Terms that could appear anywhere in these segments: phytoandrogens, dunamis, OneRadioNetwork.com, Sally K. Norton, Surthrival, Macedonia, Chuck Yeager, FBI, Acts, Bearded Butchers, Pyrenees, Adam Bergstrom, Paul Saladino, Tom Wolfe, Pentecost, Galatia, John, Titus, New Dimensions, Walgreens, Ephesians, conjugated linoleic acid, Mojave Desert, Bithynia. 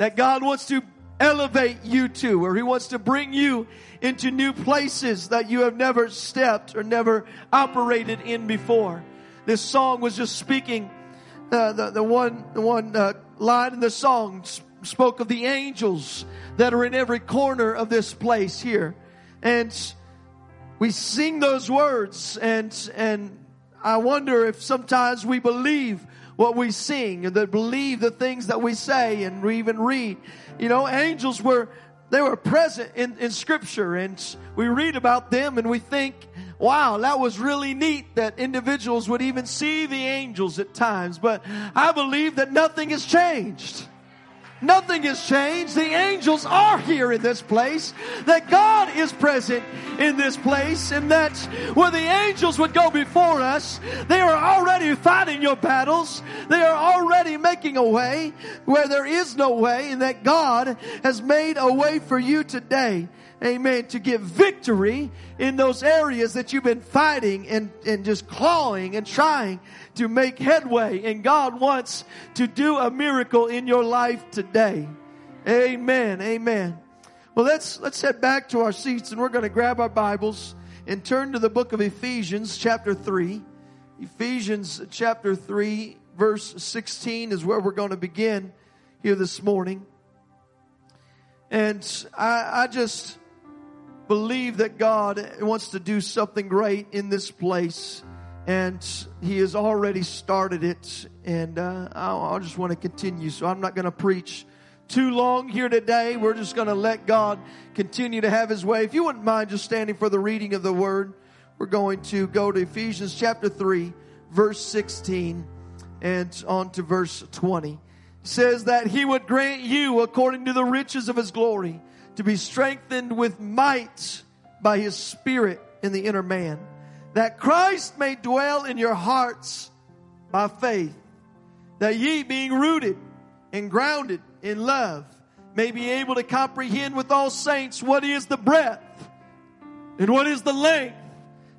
that God wants to elevate you to, or He wants to bring you into new places that you have never stepped or never operated in before. This song was just speaking, the one line in the song spoke of the angels that are in every corner of this place here. And we sing those words, and I wonder if sometimes we believe what we sing, and that believe the things that we say and we even read. You know, angels were present in Scripture, and we read about them and we think, wow, that was really neat that individuals would even see the angels at times. But I believe that nothing has changed. Nothing has changed. The angels are here in this place. That God is present in this place. And that where the angels would go before us, they are already fighting your battles. They are already making a way where there is no way. And that God has made a way for you today. Amen. To get victory in those areas that you've been fighting and just clawing and trying to make headway. And God wants to do a miracle in your life today. Amen. Amen. Well, let's head back to our seats, and we're going to grab our Bibles and turn to the book of Ephesians chapter 3. Ephesians chapter 3 verse 16 is where we're going to begin here this morning. And I just believe that God wants to do something great in this place, and He has already started it, and I just want to continue. So I'm not going to preach too long here today. We're just going to let God continue to have His way. If you wouldn't mind just standing for the reading of the Word, we're going to go to Ephesians chapter 3, verse 16, and on to verse 20. It says that He would grant you, according to the riches of His glory, to be strengthened with might by His Spirit in the inner man, that Christ may dwell in your hearts by faith, that ye, being rooted and grounded in love, may be able to comprehend with all saints what is the breadth, and what is the length,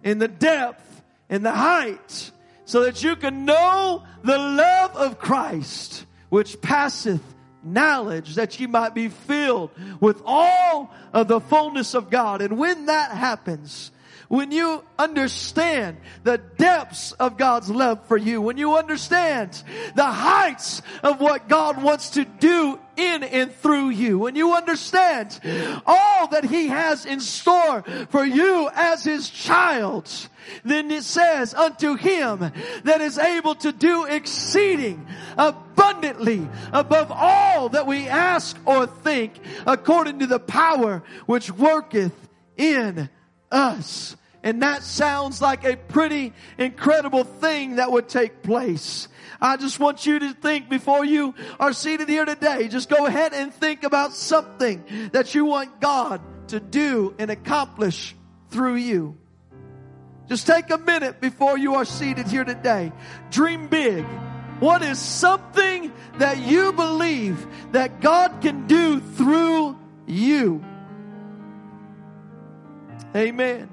and the depth, and the height, so that you can know the love of Christ, which passeth knowledge, that you might be filled with all of the fullness of God. And when that happens, when you understand the depths of God's love for you, when you understand the heights of what God wants to do in and through you, when you understand all that He has in store for you as His child, then it says, unto Him that is able to do exceeding abundantly above all that we ask or think, according to the power which worketh in us. And that sounds like a pretty incredible thing that would take place. I just want you to think, before you are seated here today, just go ahead and think about something that you want God to do and accomplish through you. Just take a minute before you are seated here today. Dream big. What is something that you believe that God can do through you? Amen.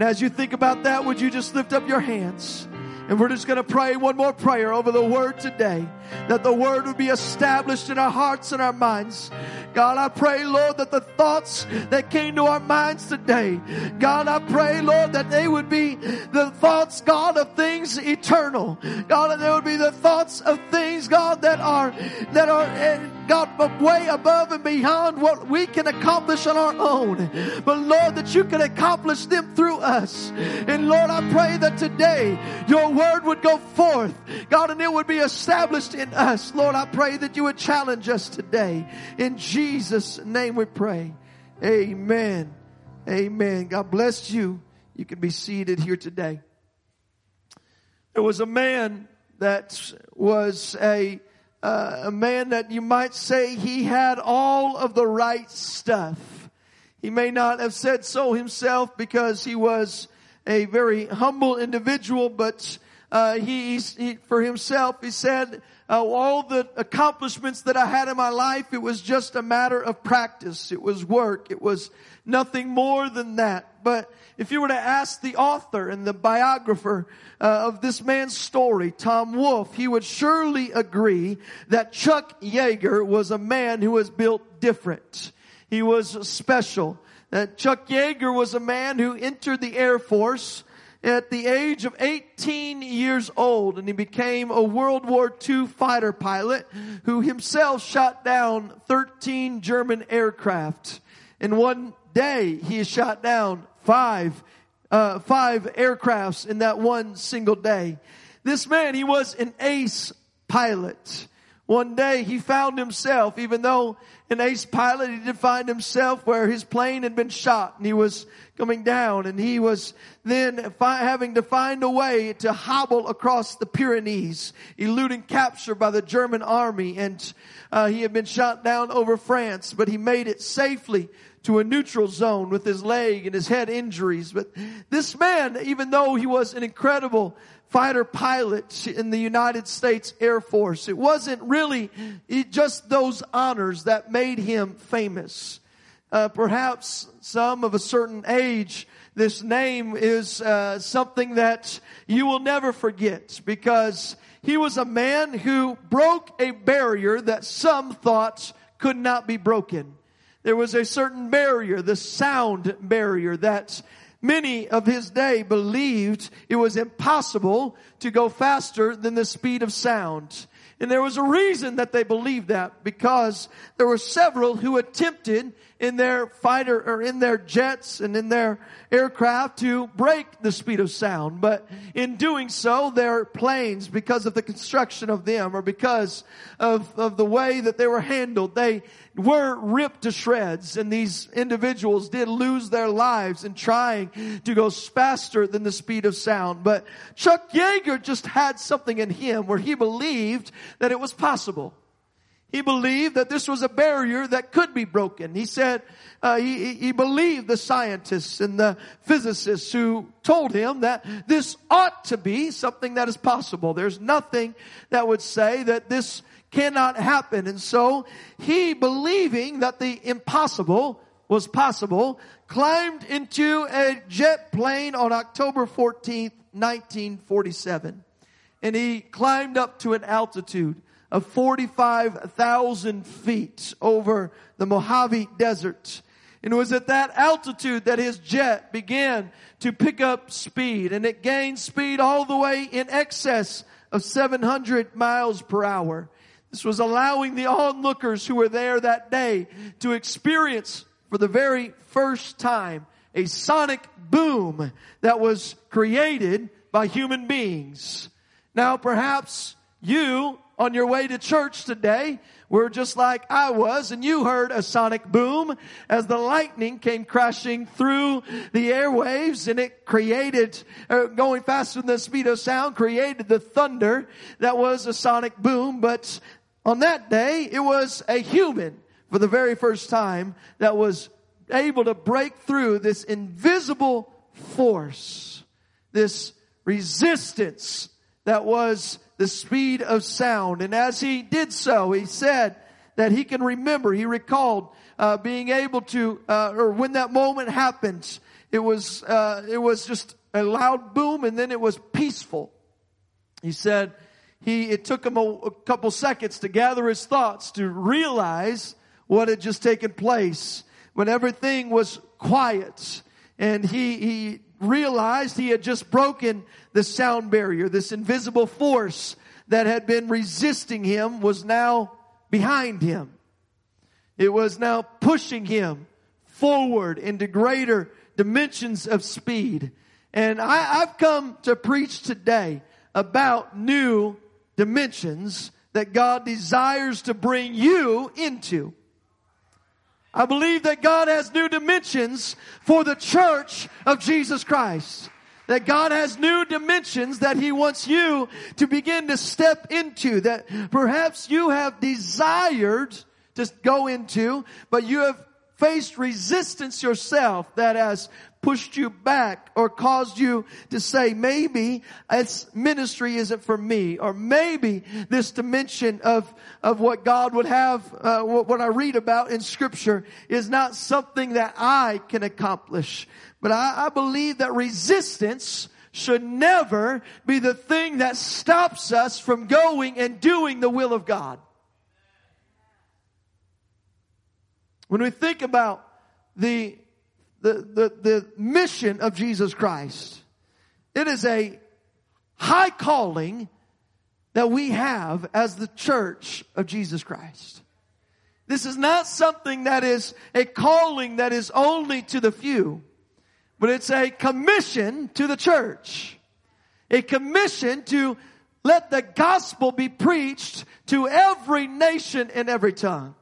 And as you think about that, would you just lift up your hands? And we're just going to pray one more prayer over the Word today, that the Word would be established in our hearts and our minds. God, I pray, Lord, that the thoughts that came to our minds today, God, I pray, Lord, that they would be the thoughts, God, of things eternal. God, that they would be the thoughts of things, God, that are God, way above and beyond what we can accomplish on our own. But Lord, that You can accomplish them through us. And Lord, I pray that today Your Word would go forth, God, and it would be established in us. Lord, I pray that You would challenge us today. In Jesus' name we pray. Amen. Amen. God bless you. You can be seated here today. There was a man that was a man that you might say he had all of the right stuff. He may not have said so himself, because he was a very humble individual, but for himself, he said, all the accomplishments that I had in my life, it was just a matter of practice. It was work. It was nothing more than that. But if you were to ask the author and the biographer of this man's story, Tom Wolfe, he would surely agree that Chuck Yeager was a man who was built different. He was special. Chuck Yeager was a man who entered the Air Force at the age of 18 years old, and he became a World War II fighter pilot who himself shot down 13 German aircraft. In one day, he shot down five aircrafts in that one single day. This man, he was an ace pilot. One day he found himself, even though an ace pilot, he did find himself where his plane had been shot and he was coming down, and he was then having to find a way to hobble across the Pyrenees, eluding capture by the German army, and he had been shot down over France, but he made it safely to a neutral zone with his leg and his head injuries. But this man, even though he was an incredible fighter pilot in the United States Air Force, it wasn't really just those honors that made him famous. Perhaps some of a certain age, this name is something that you will never forget, because he was a man who broke a barrier that some thought could not be broken. There was a certain barrier, the sound barrier, that many of his day believed it was impossible to go faster than the speed of sound. And there was a reason that they believed that, because there were several who attempted in their fighter or in their jets and in their aircraft to break the speed of sound. But in doing so, their planes, because of the construction of them or because of the way that they were handled, they were ripped to shreds, and these individuals did lose their lives in trying to go faster than the speed of sound. But Chuck Yeager just had something in him where he believed that it was possible. He believed that this was a barrier that could be broken. He said he believed the scientists and the physicists who told him that this ought to be something that is possible. There's nothing that would say that this cannot happen. And so he, believing that the impossible was possible, climbed into a jet plane on October 14th, 1947. And he climbed up to an altitude of 45,000 feet over the Mojave Desert. And it was at that altitude that his jet began to pick up speed. And it gained speed all the way in excess of 700 miles per hour. This was allowing the onlookers who were there that day to experience for the very first time a sonic boom that was created by human beings. Now perhaps you, on your way to church today, were just like I was, and you heard a sonic boom as the lightning came crashing through the airwaves, and it created, going faster than the speed of sound, created the thunder that was a sonic boom. But on that day, it was a human for the very first time that was able to break through this invisible force, this resistance that was the speed of sound. And as he did so, he said that he can remember, he recalled being able to, or when that moment happened, it was just a loud boom, and then it was peaceful. He said it took him a couple seconds to gather his thoughts to realize what had just taken place, when everything was quiet, and he realized he had just broken the sound barrier. This invisible force that had been resisting him was now behind him. It was now pushing him forward into greater dimensions of speed. And I've come to preach today about new dimensions that God desires to bring you into. I believe that God has new dimensions for the church of Jesus Christ. That God has new dimensions that He wants you to begin to step into. That perhaps you have desired to go into, but you have faced resistance yourself that has pushed you back or caused you to say, maybe it's ministry isn't for me, or maybe this dimension of what God would have, what I read about in Scripture is not something that I can accomplish. But I believe that resistance should never be the thing that stops us from going and doing the will of God. When we think about the mission of Jesus Christ, it is a high calling that we have as the church of Jesus Christ. This is not something that is a calling that is only to the few, but it's a commission to the church. A commission to let the gospel be preached to every nation and every tongue.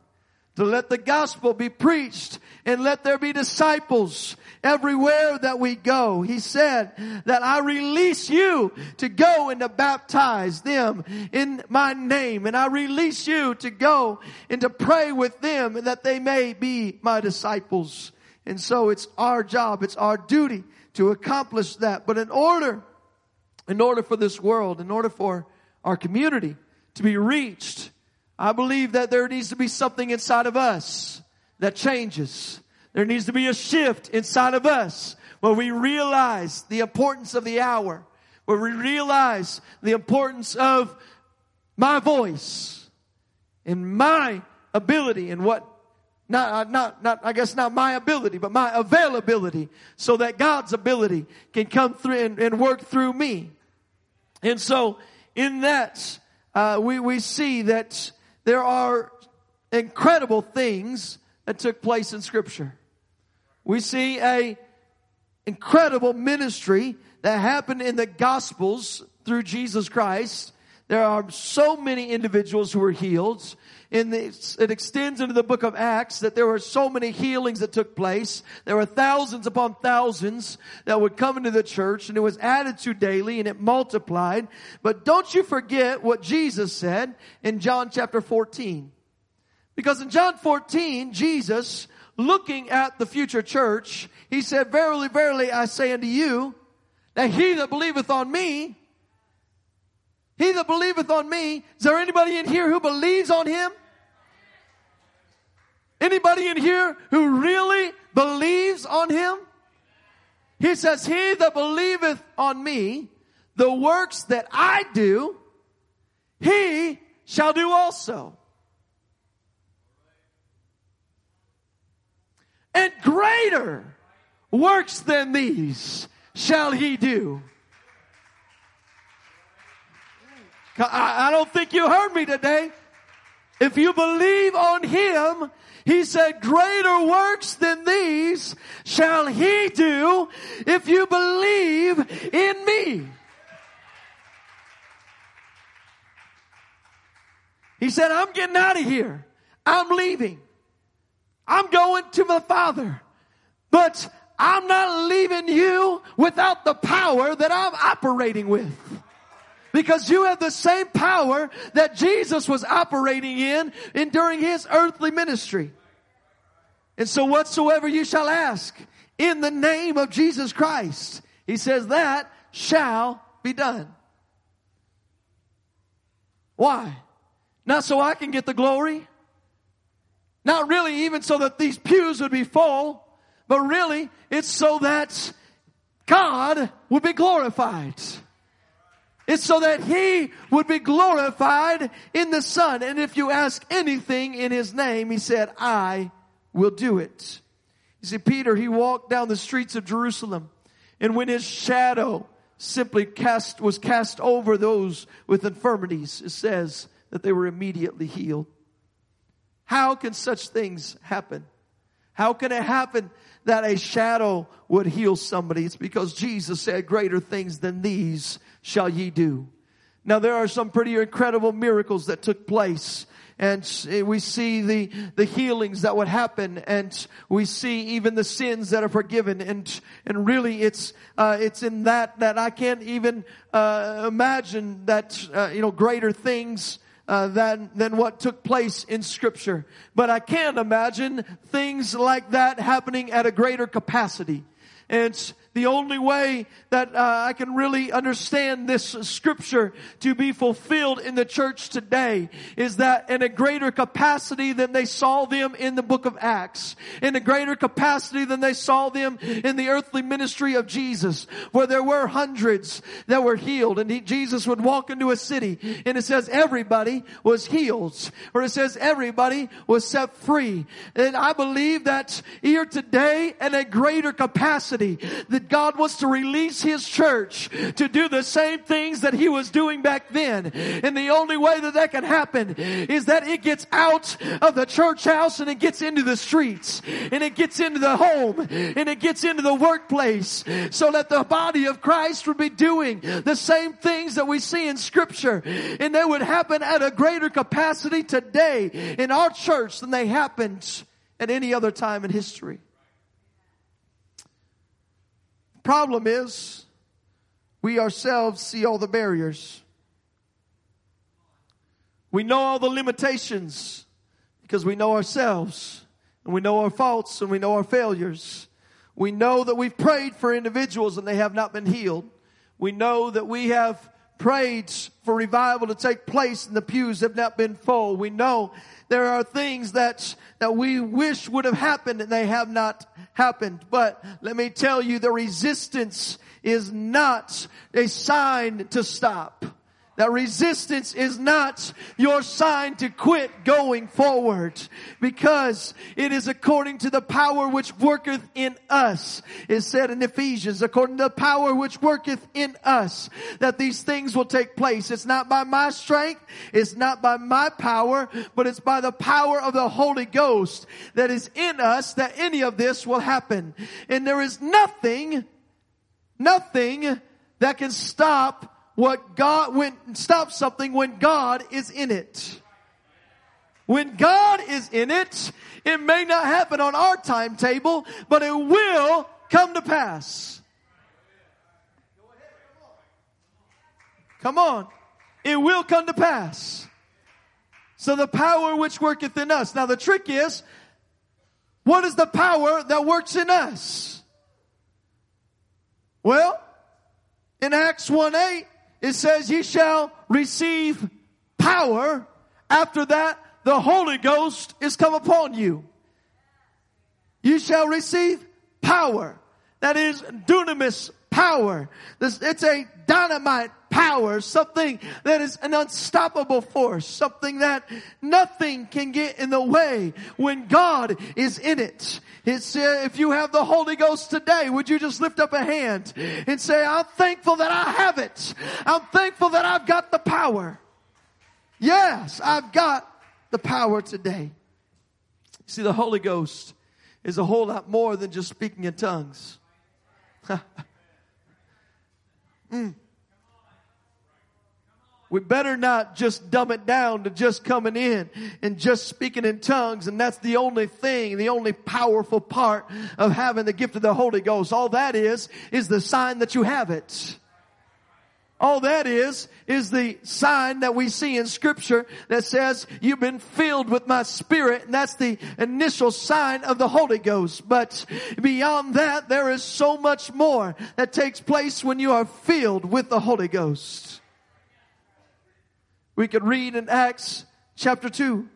To let the gospel be preached and let there be disciples everywhere that we go. He said that I release you to go and to baptize them in my name. And I release you to go and to pray with them and that they may be my disciples. And so it's our job, it's our duty to accomplish that. But in order for this world, in order for our community to be reached, I believe that there needs to be something inside of us that changes. There needs to be a shift inside of us where we realize the importance of the hour, where we realize the importance of my voice and my ability and what, not my ability, but my availability, so that God's ability can come through and work through me. And so in that, we see that there are incredible things that took place in Scripture. We see a incredible ministry that happened in the Gospels through Jesus Christ. There are so many individuals who were healed. It extends into the book of Acts that there were so many healings that took place. There were thousands upon thousands that would come into the church, and it was added to daily and it multiplied. But don't you forget what Jesus said in John chapter 14. Because in John 14, Jesus, looking at the future church, he said, verily, verily, I say unto you, that he that believeth on me, is there anybody in here who believes on him? Anybody in here who really believes on him? He says, he that believeth on me, the works that I do, he shall do also. And greater works than these shall he do. I don't think you heard me today. If you believe on him, he said, greater works than these shall he do if you believe in me. He said, I'm getting out of here. I'm leaving. I'm going to my Father. But I'm not leaving you without the power that I'm operating with. Because you have the same power that Jesus was operating in during his earthly ministry. And so whatsoever you shall ask in the name of Jesus Christ, he says, that shall be done. Why? Not so I can get the glory. Not really even so that these pews would be full. But really, it's so that God would be glorified. It's so that he would be glorified in the Son. And if you ask anything in his name, he said, I will do it. You see, Peter, he walked down the streets of Jerusalem. And when his shadow simply was cast over those with infirmities, it says that they were immediately healed. How can such things happen? How can it happen that a shadow would heal somebody? It's because Jesus said, greater things than these shall ye do. Now there are some pretty incredible miracles that took place. And we see the healings that would happen. And we see even the sins that are forgiven. And really it's in that I can't even imagine that, greater things than what took place in Scripture. But I can't imagine things like that happening at a greater capacity. And the only way that I can really understand this scripture to be fulfilled in the church today is that in a greater capacity than they saw them in the book of Acts, in a greater capacity than they saw them in the earthly ministry of Jesus, where there were hundreds that were healed. And Jesus would walk into a city and it says everybody was healed, or it says everybody was set free. And I believe that here today in a greater capacity, the God wants to release His church to do the same things that He was doing back then. And the only way that that can happen is that it gets out of the church house and it gets into the streets. And it gets into the home. And it gets into the workplace. So that the body of Christ would be doing the same things that we see in Scripture. And they would happen at a greater capacity today in our church than they happened at any other time in history. Problem is, we ourselves see all the barriers. We know all the limitations because we know ourselves, and we know our faults, and we know our failures. We know that we've prayed for individuals and they have not been healed. We know that we have prayed for revival to take place and the pews have not been full. We know there are things that we wish would have happened and they have not happened. But let me tell you, the resistance is not a sign to stop. That resistance is not your sign to quit going forward, because it is according to the power which worketh in us. It said in Ephesians, according to the power which worketh in us, that these things will take place. It's not by my strength, it's not by my power, but it's by the power of the Holy Ghost that is in us that any of this will happen. And there is nothing that can stop stop something when God is in it. When God is in it, it may not happen on our timetable, but it will come to pass. Come on. It will come to pass. So the power which worketh in us. Now the trick is, what is the power that works in us? Well, in Acts 1:8, it says, ye shall receive power. After that, the Holy Ghost is come upon you. You shall receive power. That is dunamis power. It's a dynamite power. Something that is an unstoppable force. Something that nothing can get in the way when God is in it. It's, if you have the Holy Ghost today, would you just lift up a hand and say, I'm thankful that I have it. I'm thankful that I've got the power. Yes, I've got the power today. See, the Holy Ghost is a whole lot more than just speaking in tongues. We better not just dumb it down to just coming in and just speaking in tongues. And that's the only thing, the only powerful part of having the gift of the Holy Ghost. All that is the sign that you have it. All that is the sign that we see in Scripture that says, you've been filled with my Spirit. And that's the initial sign of the Holy Ghost. But beyond that, there is so much more that takes place when you are filled with the Holy Ghost. We could read in Acts chapter 2.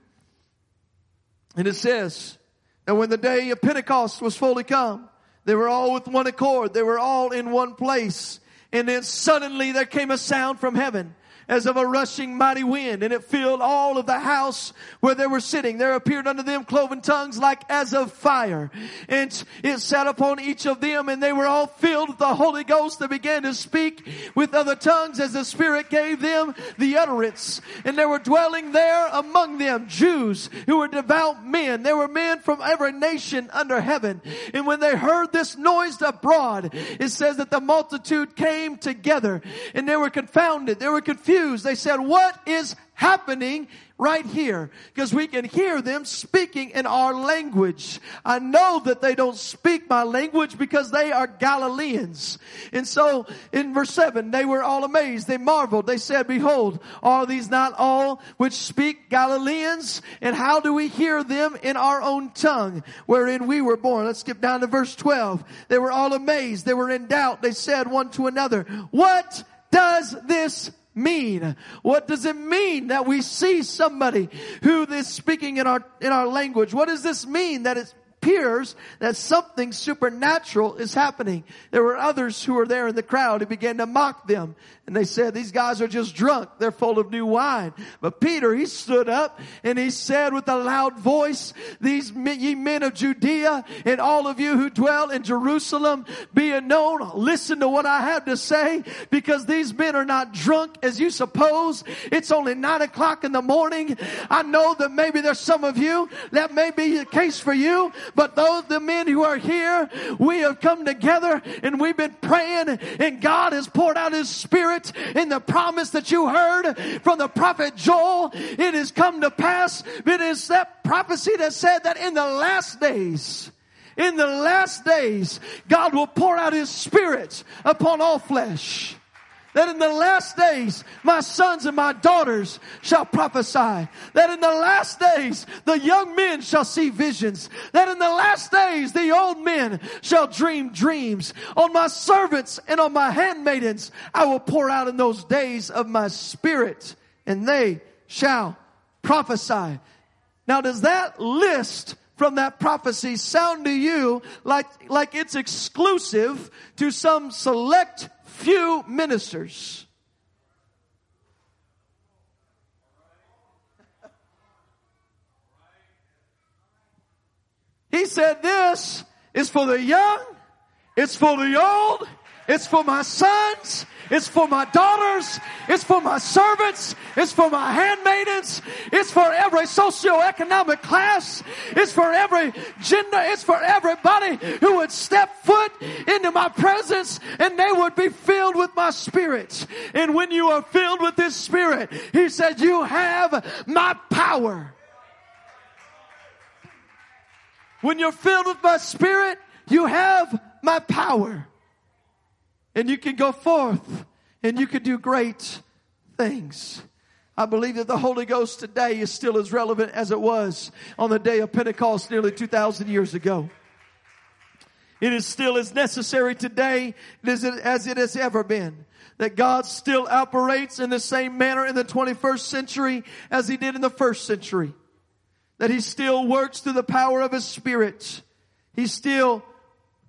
And it says that when the day of Pentecost was fully come, they were all with one accord. They were all in one place. And then suddenly there came a sound from heaven as of a rushing mighty wind, and it filled all of the house where they were sitting. There appeared unto them cloven tongues like as of fire, and it sat upon each of them, and they were all filled with the Holy Ghost. They began to speak with other tongues as the Spirit gave them the utterance. And there were dwelling there among them Jews who were devout men. There were men from every nation under heaven. And when they heard this noise abroad, it says that the multitude came together, and they were confounded. They were confused. They said, what is happening right here, because we can hear them speaking in our language. I know that they don't speak my language because they are Galileans. And so in verse 7, they were all amazed. They marveled. They said, behold, are these not all which speak Galileans? And how do we hear them in our own tongue wherein we were born? Let's skip down to verse 12. They were all amazed. They were in doubt. They said one to another, what does this mean? What does it mean that we see somebody who is speaking in our language? What does this mean that it appears that something supernatural is happening? There were others who were there in the crowd who began to mock them, and they said, these guys are just drunk. They're full of new wine. But Peter, he stood up and he said with a loud voice, these ye men of Judea and all of you who dwell in Jerusalem, be it known, listen to what I have to say, because these men are not drunk as you suppose. It's only 9 o'clock in the morning. I know that maybe there's some of you that may be the case for you, but those the men who are here, we have come together and we've been praying, and God has poured out His Spirit. In the promise that you heard from the prophet Joel, it has come to pass. It is that prophecy that said that in the last days, God will pour out His Spirit upon all flesh. That in the last days, my sons and my daughters shall prophesy. That in the last days, the young men shall see visions. That in the last days, the old men shall dream dreams. On my servants and on my handmaidens, I will pour out in those days of my Spirit, and they shall prophesy. Now, does that list from that prophecy sound to you like it's exclusive to some select few ministers? He said, this is for the young, it's for the old, it's for my sons, it's for my daughters, it's for my servants, it's for my handmaidens, it's for every socioeconomic class, it's for every gender, it's for everybody who would step foot into my presence, and they would be filled with my Spirit. And when you are filled with this Spirit, He said, you have my power. When you're filled with my Spirit, you have my power. And you can go forth and you can do great things. I believe that the Holy Ghost today is still as relevant as it was on the day of Pentecost nearly 2,000 years ago. It is still as necessary today as it has ever been. That God still operates in the same manner in the 21st century as He did in the first century. That He still works through the power of His Spirit. He still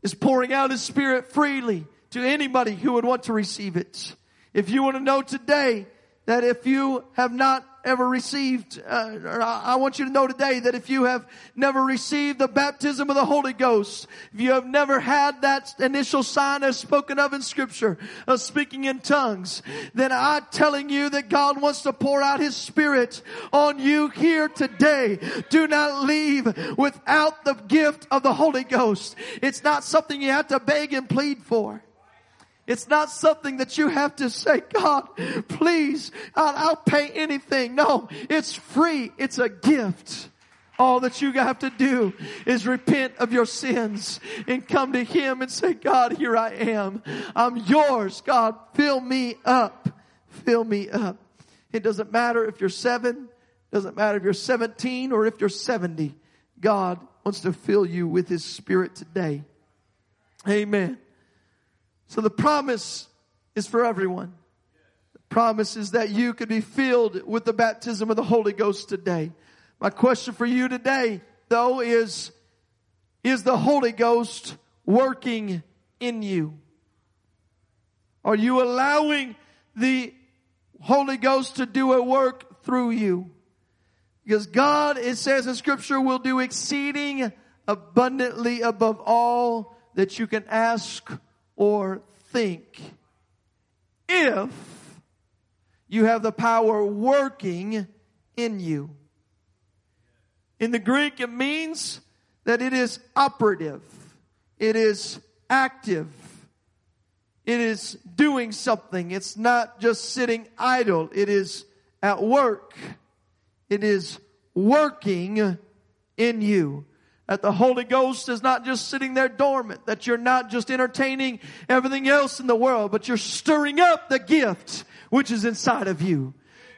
is pouring out His Spirit freely to anybody who would want to receive it. If you want to know today that if you have not ever received, I want you to know today that if you have never received the baptism of the Holy Ghost, if you have never had that initial sign as spoken of in Scripture, of speaking in tongues, then I'm telling you that God wants to pour out His Spirit on you here today. Do not leave without the gift of the Holy Ghost. It's not something you have to beg and plead for. It's not something that you have to say, God, please, I'll pay anything. No, it's free. It's a gift. All that you have to do is repent of your sins and come to Him and say, God, here I am. I'm yours. God, fill me up. Fill me up. It doesn't matter if you're 7. It doesn't matter if you're 17 or if you're 70. God wants to fill you with His Spirit today. Amen. So the promise is for everyone. The promise is that you could be filled with the baptism of the Holy Ghost today. My question for you today, though, is the Holy Ghost working in you? Are you allowing the Holy Ghost to do a work through you? Because God, it says in Scripture, will do exceeding abundantly above all that you can ask or think, if you have the power working in you. In the Greek, it means that it is operative. It is active. It is doing something. It's not just sitting idle. It is at work. It is working in you. That the Holy Ghost is not just sitting there dormant. That you're not just entertaining everything else in the world. But you're stirring up the gift which is inside of you.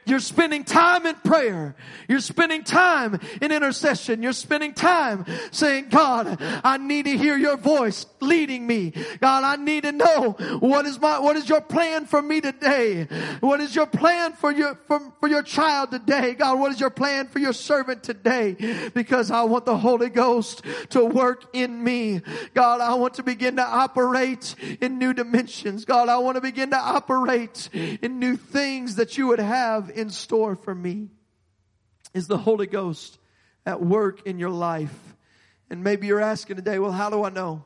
You're spending time in prayer. You're spending time in intercession. You're spending time saying, God, I need to hear your voice leading me. God, I need to know what is your plan for me today? What is your plan for your child today? God, what is your plan for your servant today? Because I want the Holy Ghost to work in me. God, I want to begin to operate in new dimensions. God, I want to begin to operate in new things that you would have in store for me. Is the Holy Ghost at work in your life? And maybe you're asking today, well, how do I know?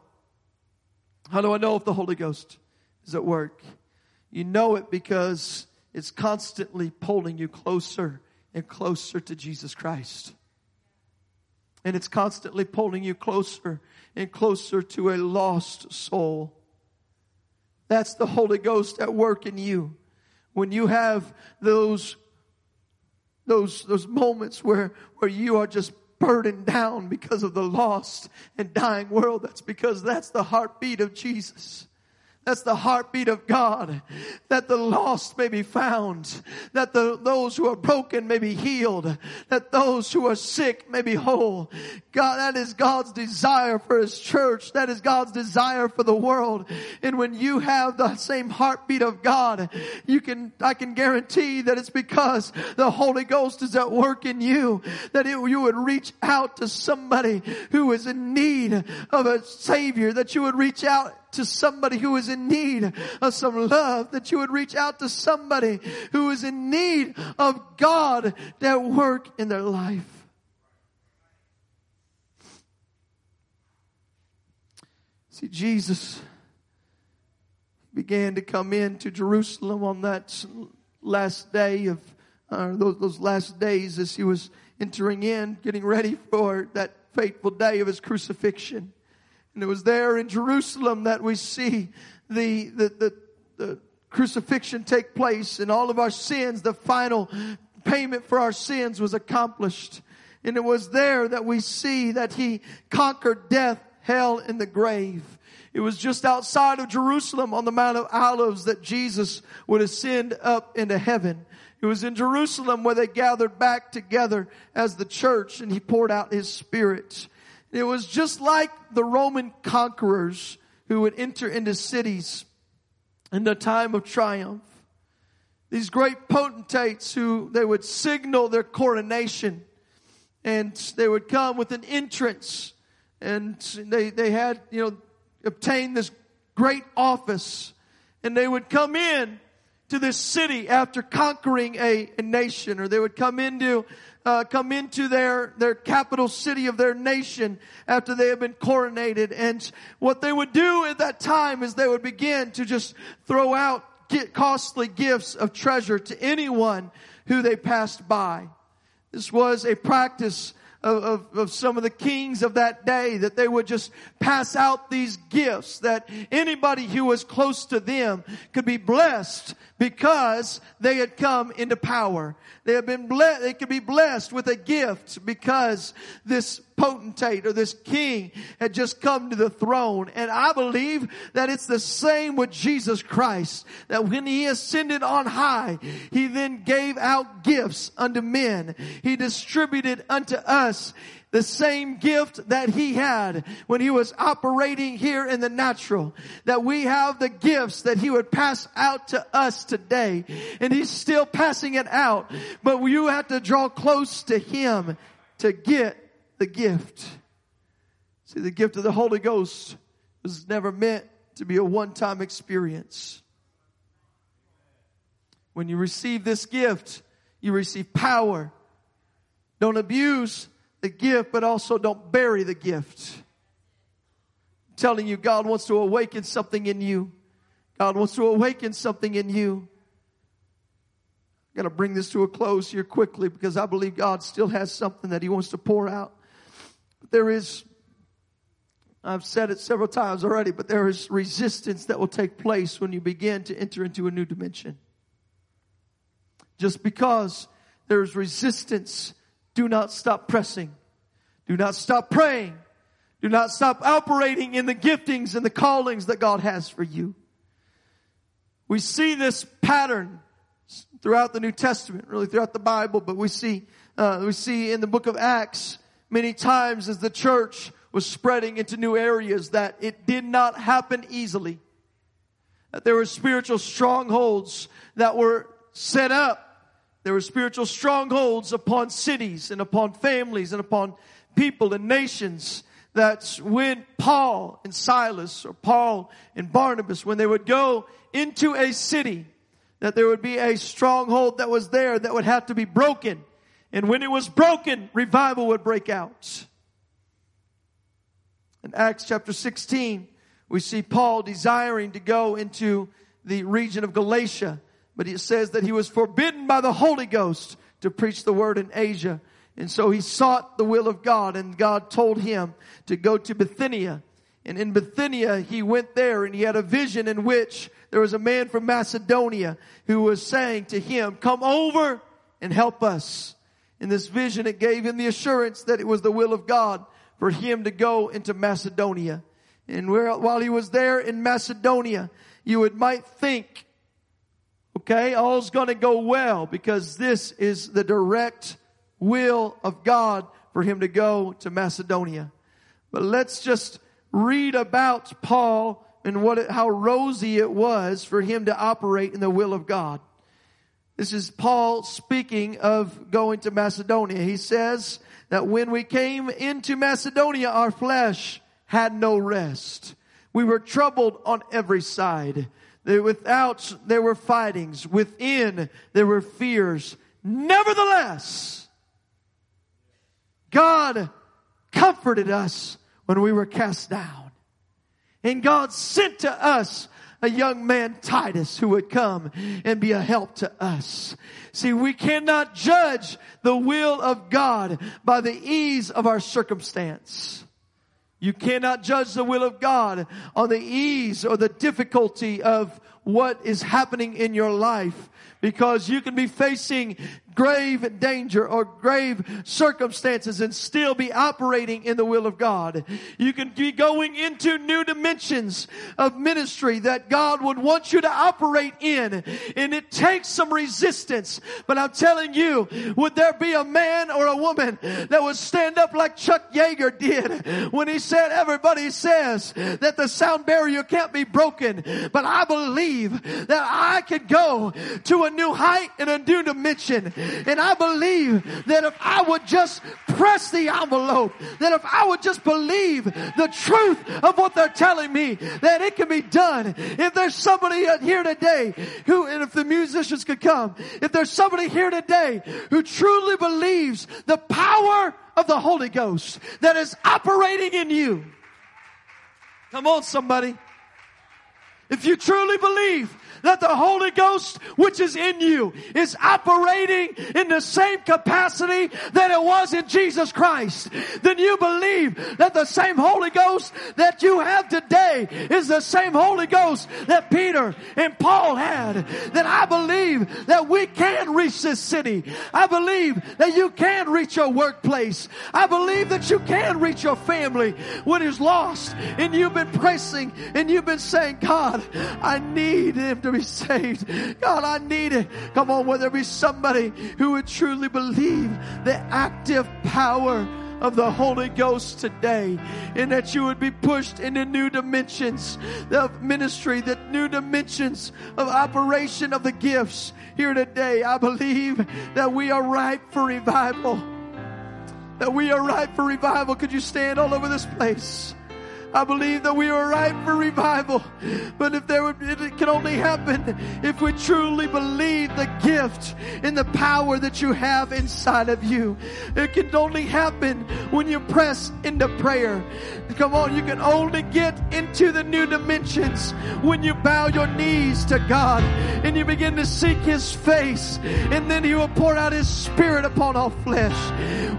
How do I know if the Holy Ghost is at work? You know it because it's constantly pulling you closer and closer to Jesus Christ. And it's constantly pulling you closer and closer to a lost soul. That's the Holy Ghost at work in you. When you have those moments where you are just burdened down because of the lost and dying world, that's the heartbeat of Jesus. That's the heartbeat of God, that the lost may be found, that those who are broken may be healed, that those who are sick may be whole. God, that is God's desire for His church. That is God's desire for the world. And when you have the same heartbeat of God, I can guarantee that it's because the Holy Ghost is at work in you, that you would reach out to somebody who is in need of a Savior, that you would reach out to somebody who is in need of some love, that you would reach out to somebody who is in need of God at work in their life. See, Jesus began to come into Jerusalem on that last day of those last days as he was entering in, getting ready for that fateful day of his crucifixion. And it was there in Jerusalem that we see the crucifixion take place, and all of our sins, the final payment for our sins was accomplished. And it was there that we see that he conquered death, hell, and the grave. It was just outside of Jerusalem on the Mount of Olives that Jesus would ascend up into heaven. It was in Jerusalem where they gathered back together as the church, and he poured out his Spirit. It was just like the Roman conquerors who would enter into cities in the time of triumph. These great potentates who they would signal their coronation, and they would come with an entrance, and they had, obtained this great office, and they would come in to this city after conquering a nation, or they would come into their capital city of their nation after they had been coronated. And what they would do at that time is they would begin to just throw out costly gifts of treasure to anyone who they passed by. This was a practice of some of the kings of that day, that they would just pass out these gifts, that anybody who was close to them could be blessed because they had come into power. They had been blessed. They could be blessed with a gift because this potentate or this king had just come to the throne. And I believe that it's the same with Jesus Christ, that when he ascended on high, he then gave out gifts unto men. He distributed unto us the same gift that he had when he was operating here in the natural, that we have the gifts that he would pass out to us today. And he's still passing it out, but you have to draw close to him to get the gift. See, the gift of the Holy Ghost was never meant to be a one-time experience. When you receive this gift, you receive power. Don't abuse the gift, but also don't bury the gift. I'm telling you, God wants to awaken something in you. God wants to awaken something in you. I've got to bring this to a close here quickly because I believe God still has something that he wants to pour out. I've said it several times already, but there is resistance that will take place when you begin to enter into a new dimension. Just because there is resistance, do not stop pressing. Do not stop praying. Do not stop operating in the giftings and the callings that God has for you. We see this pattern throughout the New Testament, really throughout the Bible, but we see in the book of Acts many times as the church was spreading into new areas that it did not happen easily. That there were spiritual strongholds that were set up. There were spiritual strongholds upon cities and upon families and upon people and nations. That's when Paul and Silas, or Paul and Barnabas, when they would go into a city, that there would be a stronghold that was there that would have to be broken. And when it was broken, revival would break out. In Acts chapter 16, we see Paul desiring to go into the region of Galatia. But it says that he was forbidden by the Holy Ghost to preach the word in Asia. And so he sought the will of God, and God told him to go to Bithynia. And in Bithynia, he went there, and he had a vision in which there was a man from Macedonia who was saying to him, "Come over and help us." In this vision, it gave him the assurance that it was the will of God for him to go into Macedonia. And while he was there in Macedonia, might think, okay, all's going to go well, because this is the direct will of God for him to go to Macedonia. But let's just read about Paul and how rosy it was for him to operate in the will of God. This is Paul speaking of going to Macedonia. He says that when we came into Macedonia, our flesh had no rest. We were troubled on every side. Without, there were fightings. Within, there were fears. Nevertheless, God comforted us when we were cast down. And God sent to us a young man, Titus, who would come and be a help to us. See, we cannot judge the will of God by the ease of our circumstance. You cannot judge the will of God on the ease or the difficulty of what is happening in your life, because you can be facing grave danger or grave circumstances and still be operating in the will of God. You can be going into new dimensions of ministry that God would want you to operate in. And it takes some resistance. But I'm telling you, would there be a man or a woman that would stand up like Chuck Yeager did when he said, everybody says that the sound barrier can't be broken, but I believe that I could go to a new height and a new dimension. And I believe that if I would just press the envelope, that if I would just believe the truth of what they're telling me, that it can be done. If there's somebody here today who, and if the musicians could come, if there's somebody here today who truly believes the power of the Holy Ghost that is operating in you, come on, somebody. If you truly believe that the Holy Ghost, which is in you, is operating in the same capacity that it was in Jesus Christ, then you believe that the same Holy Ghost that you have today is the same Holy Ghost that Peter and Paul had. That I believe that we can reach this city. I believe that you can reach your workplace. I believe that you can reach your family when it's lost and you've been pressing and you've been saying, God, I need him to be saved. God, I need it. Come on, will there be somebody who would truly believe the active power of the Holy Ghost today, and that you would be pushed into new dimensions of ministry, the new dimensions of operation of the gifts here today? I believe that we are ripe for revival. That we are ripe for revival. Could you stand all over this place? I believe that we are ripe for revival. But it can only happen if we truly believe the gift and the power that you have inside of you. It can only happen when you press into prayer. Come on, you can only get into the new dimensions when you bow your knees to God and you begin to seek His face, and then He will pour out His Spirit upon all flesh.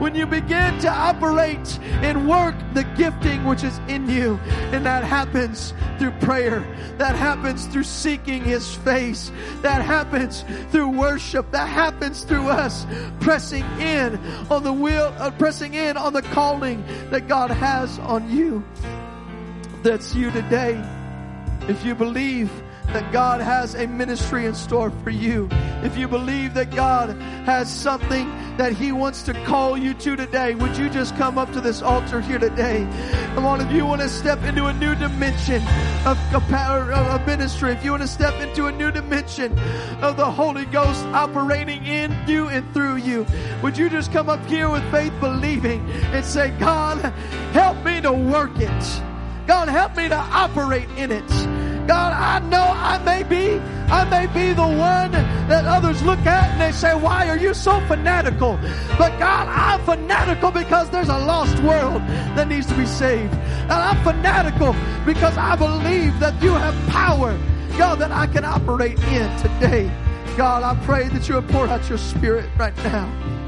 When you begin to operate and work the gifting which is in you, you. And that happens through prayer. That happens through seeking His face. That happens through worship. That happens through us pressing in on the will, pressing in on the calling that God has on you. That's you today. If you believe that God has a ministry in store for you, if you believe that God has something that He wants to call you to today, would you just come up to this altar here today? Come on, if you want to step into a new dimension of ministry, if you want to step into a new dimension of the Holy Ghost operating in you and through you, would you just come up here with faith, believing, and say, God, help me to work it. God, help me to operate in it. God, I know I may be the one that others look at and they say, why are you so fanatical? But God, I'm fanatical because there's a lost world that needs to be saved. And I'm fanatical because I believe that you have power, God, that I can operate in today. God, I pray that you would pour out your Spirit right now.